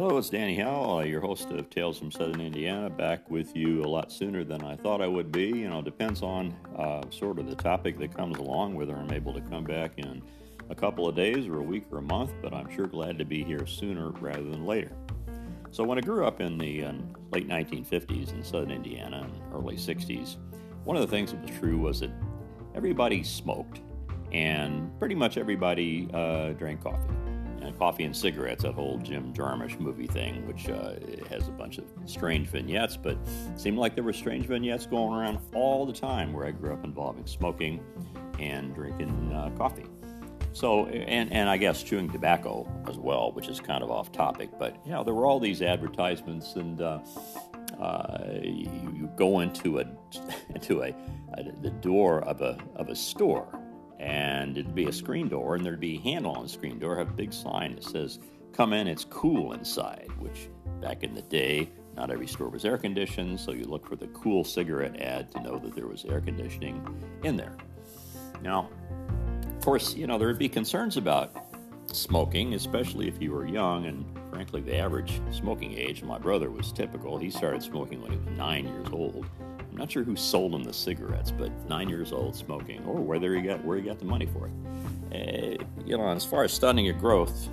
Hello, it's Danny Howell, your host of Tales from Southern Indiana, back with you a lot sooner than I thought I would be. You know, depends on sort of the topic that comes along, whether I'm able to come back in a couple of days or a week or a month, but I'm sure glad to be here sooner rather than later. So when I grew up in the late 1950s in Southern Indiana and early 60s, one of the things that was true was that everybody smoked and pretty much everybody drank coffee. And coffee and cigarettes, that whole Jim Jarmusch movie thing, which has a bunch of strange vignettes, but it seemed like there were strange vignettes going around all the time where I grew up involving smoking and drinking coffee. So, and I guess chewing tobacco as well, which is kind of off topic, but you know, there were all these advertisements, and you go into the door of a store. And it'd be a screen door, and there'd be a handle on the screen door, have a big sign that says, "Come in, it's cool inside," which back in the day, not every store was air conditioned, so you look for the cool cigarette ad to know that there was air conditioning in there. Now, of course, you know, there'd be concerns about smoking, especially if you were young, and frankly, the average smoking age, my brother was typical. He started smoking when he was 9 years old. I'm not sure who sold him the cigarettes, but 9 years old smoking, or where he got the money for it. You know, as far as stunning your growth,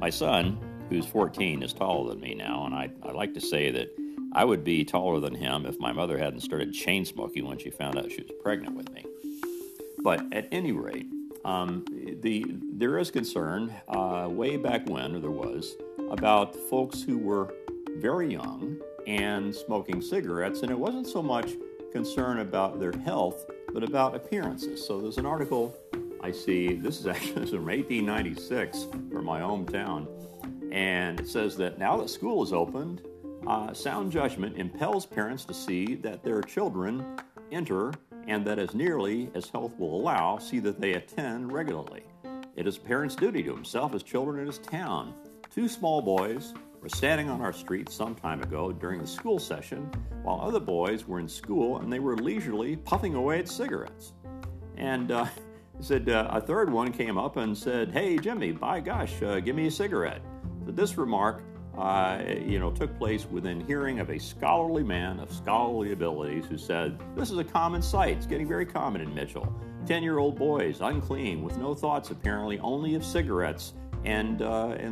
my son, who's 14, is taller than me now, and I like to say that I would be taller than him if my mother hadn't started chain smoking when she found out she was pregnant with me. But at any rate, there is concern way back when, or there was, about folks who were very young and smoking cigarettes, and it wasn't so much concern about their health, but about appearances. So there's an article I see, this is actually from 1896 from my hometown, and it says that now that school is opened, sound judgment impels parents to see that their children enter and that as nearly as health will allow, see that they attend regularly. It is a parent's duty to himself, his children, and his town. Two small boys were standing on our street some time ago during the school session while other boys were in school, and they were leisurely puffing away at cigarettes. And said a third one came up and said, "Hey, Jimmy, by gosh, give me a cigarette." But this remark took place within hearing of a scholarly man of scholarly abilities who said, "This is a common sight. It's getting very common in Mitchell. 10-year-old boys, unclean, with no thoughts apparently, only of cigarettes. And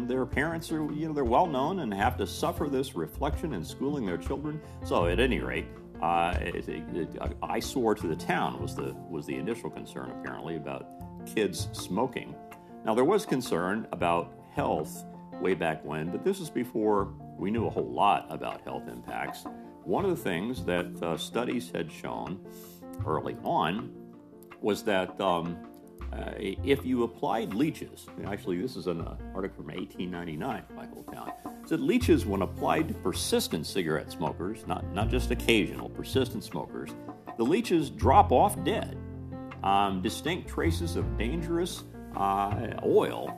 their parents are, you know, they're well known and have to suffer this reflection in schooling their children." So at any rate, eyesore to the town was the initial concern apparently about kids smoking. Now there was concern about health way back when, but this is before we knew a whole lot about health impacts. One of the things that studies had shown early on was that if you applied leeches, and actually this is an article from 1899, my hometown, said leeches when applied to persistent cigarette smokers, not just occasional, persistent smokers, the leeches drop off dead. Distinct traces of dangerous oil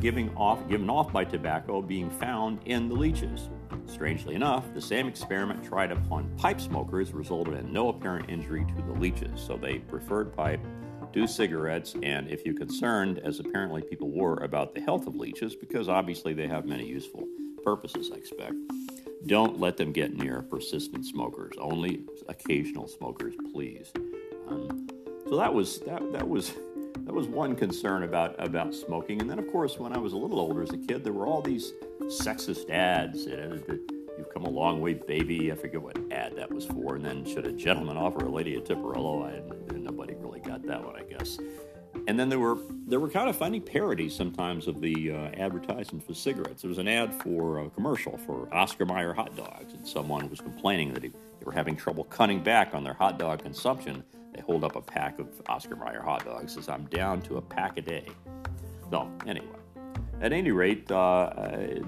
given off by tobacco being found in the leeches. Strangely enough, the same experiment tried upon pipe smokers resulted in no apparent injury to the leeches, so they preferred pipe do cigarettes, and if you're concerned, as apparently people were, about the health of leeches, because obviously they have many useful purposes, I expect, don't let them get near persistent smokers. Only occasional smokers, please. So that was one concern about smoking. And then, of course, when I was a little older as a kid, there were all these sexist ads that "You've come a long way, baby." I forget what ad that was for. And then, "Should a gentleman offer a lady a Tipperillo?" Nobody really got that one, I guess. And then there were kind of funny parodies sometimes of the advertisements for cigarettes. There was an ad for a commercial for Oscar Mayer hot dogs, and someone was complaining that they were having trouble cutting back on their hot dog consumption. They hold up a pack of Oscar Mayer hot dogs, says, "I'm down to a pack a day." So anyway, at any rate, what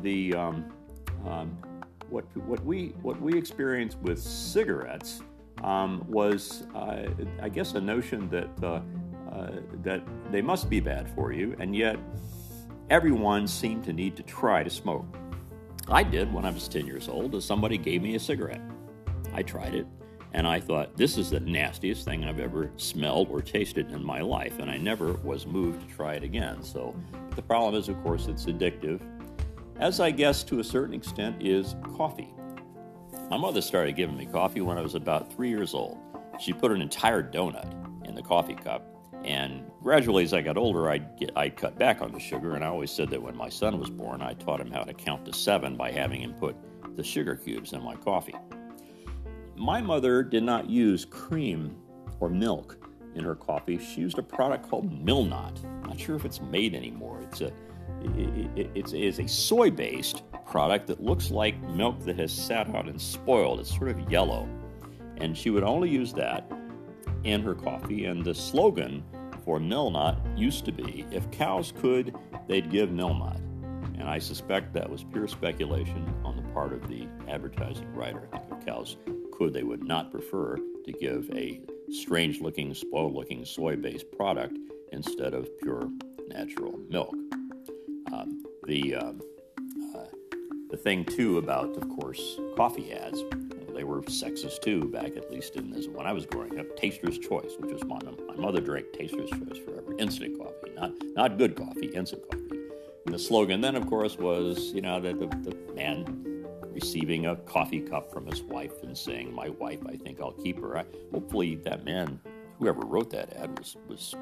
we experienced with cigarettes was I guess a notion that they must be bad for you, and yet everyone seemed to need to try to smoke. I did when I was 10 years old, as somebody gave me a cigarette. I tried it, and I thought, this is the nastiest thing I've ever smelled or tasted in my life, and I never was moved to try it again. So the problem is, of course, it's addictive. as I guess to a certain extent is coffee. My mother started giving me coffee when I was about 3 years old. She put an entire donut in the coffee cup, and gradually as I got older, I cut back on the sugar, and I always said that when my son was born, I taught him how to count to seven by having him put the sugar cubes in my coffee. My mother did not use cream or milk in her coffee. She used a product called Milnot. I'm not sure if it's made anymore. It's a soy-based product that looks like milk that has sat out and spoiled. It's sort of yellow. And she would only use that in her coffee. And the slogan for Milnot used to be, if cows could, they'd give Milnot. And I suspect that was pure speculation on the part of the advertising writer. I think if cows could, they would not prefer to give a strange-looking, spoiled-looking soy-based product instead of pure natural milk. The thing, too, about, of course, coffee ads, they were sexist, too, back at least in this. When I was growing up, Taster's Choice, which was my mother drank Taster's Choice forever. Instant coffee, not good coffee, instant coffee. And the slogan then, of course, was, you know, the man receiving a coffee cup from his wife and saying, my wife, I think I'll keep her. Hopefully that man, whoever wrote that ad, was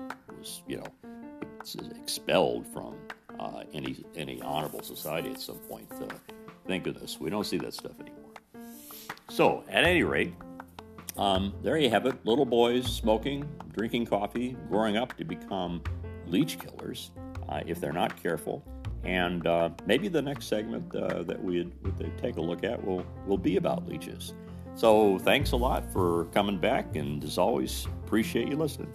you know, expelled from any honorable society at some point. Think of this. We don't see that stuff anymore. So, at any rate, there you have it. Little boys smoking, drinking coffee, growing up to become leech killers if they're not careful. And maybe the next segment that we take a look at will be about leeches. So, thanks a lot for coming back, and as always, appreciate you listening.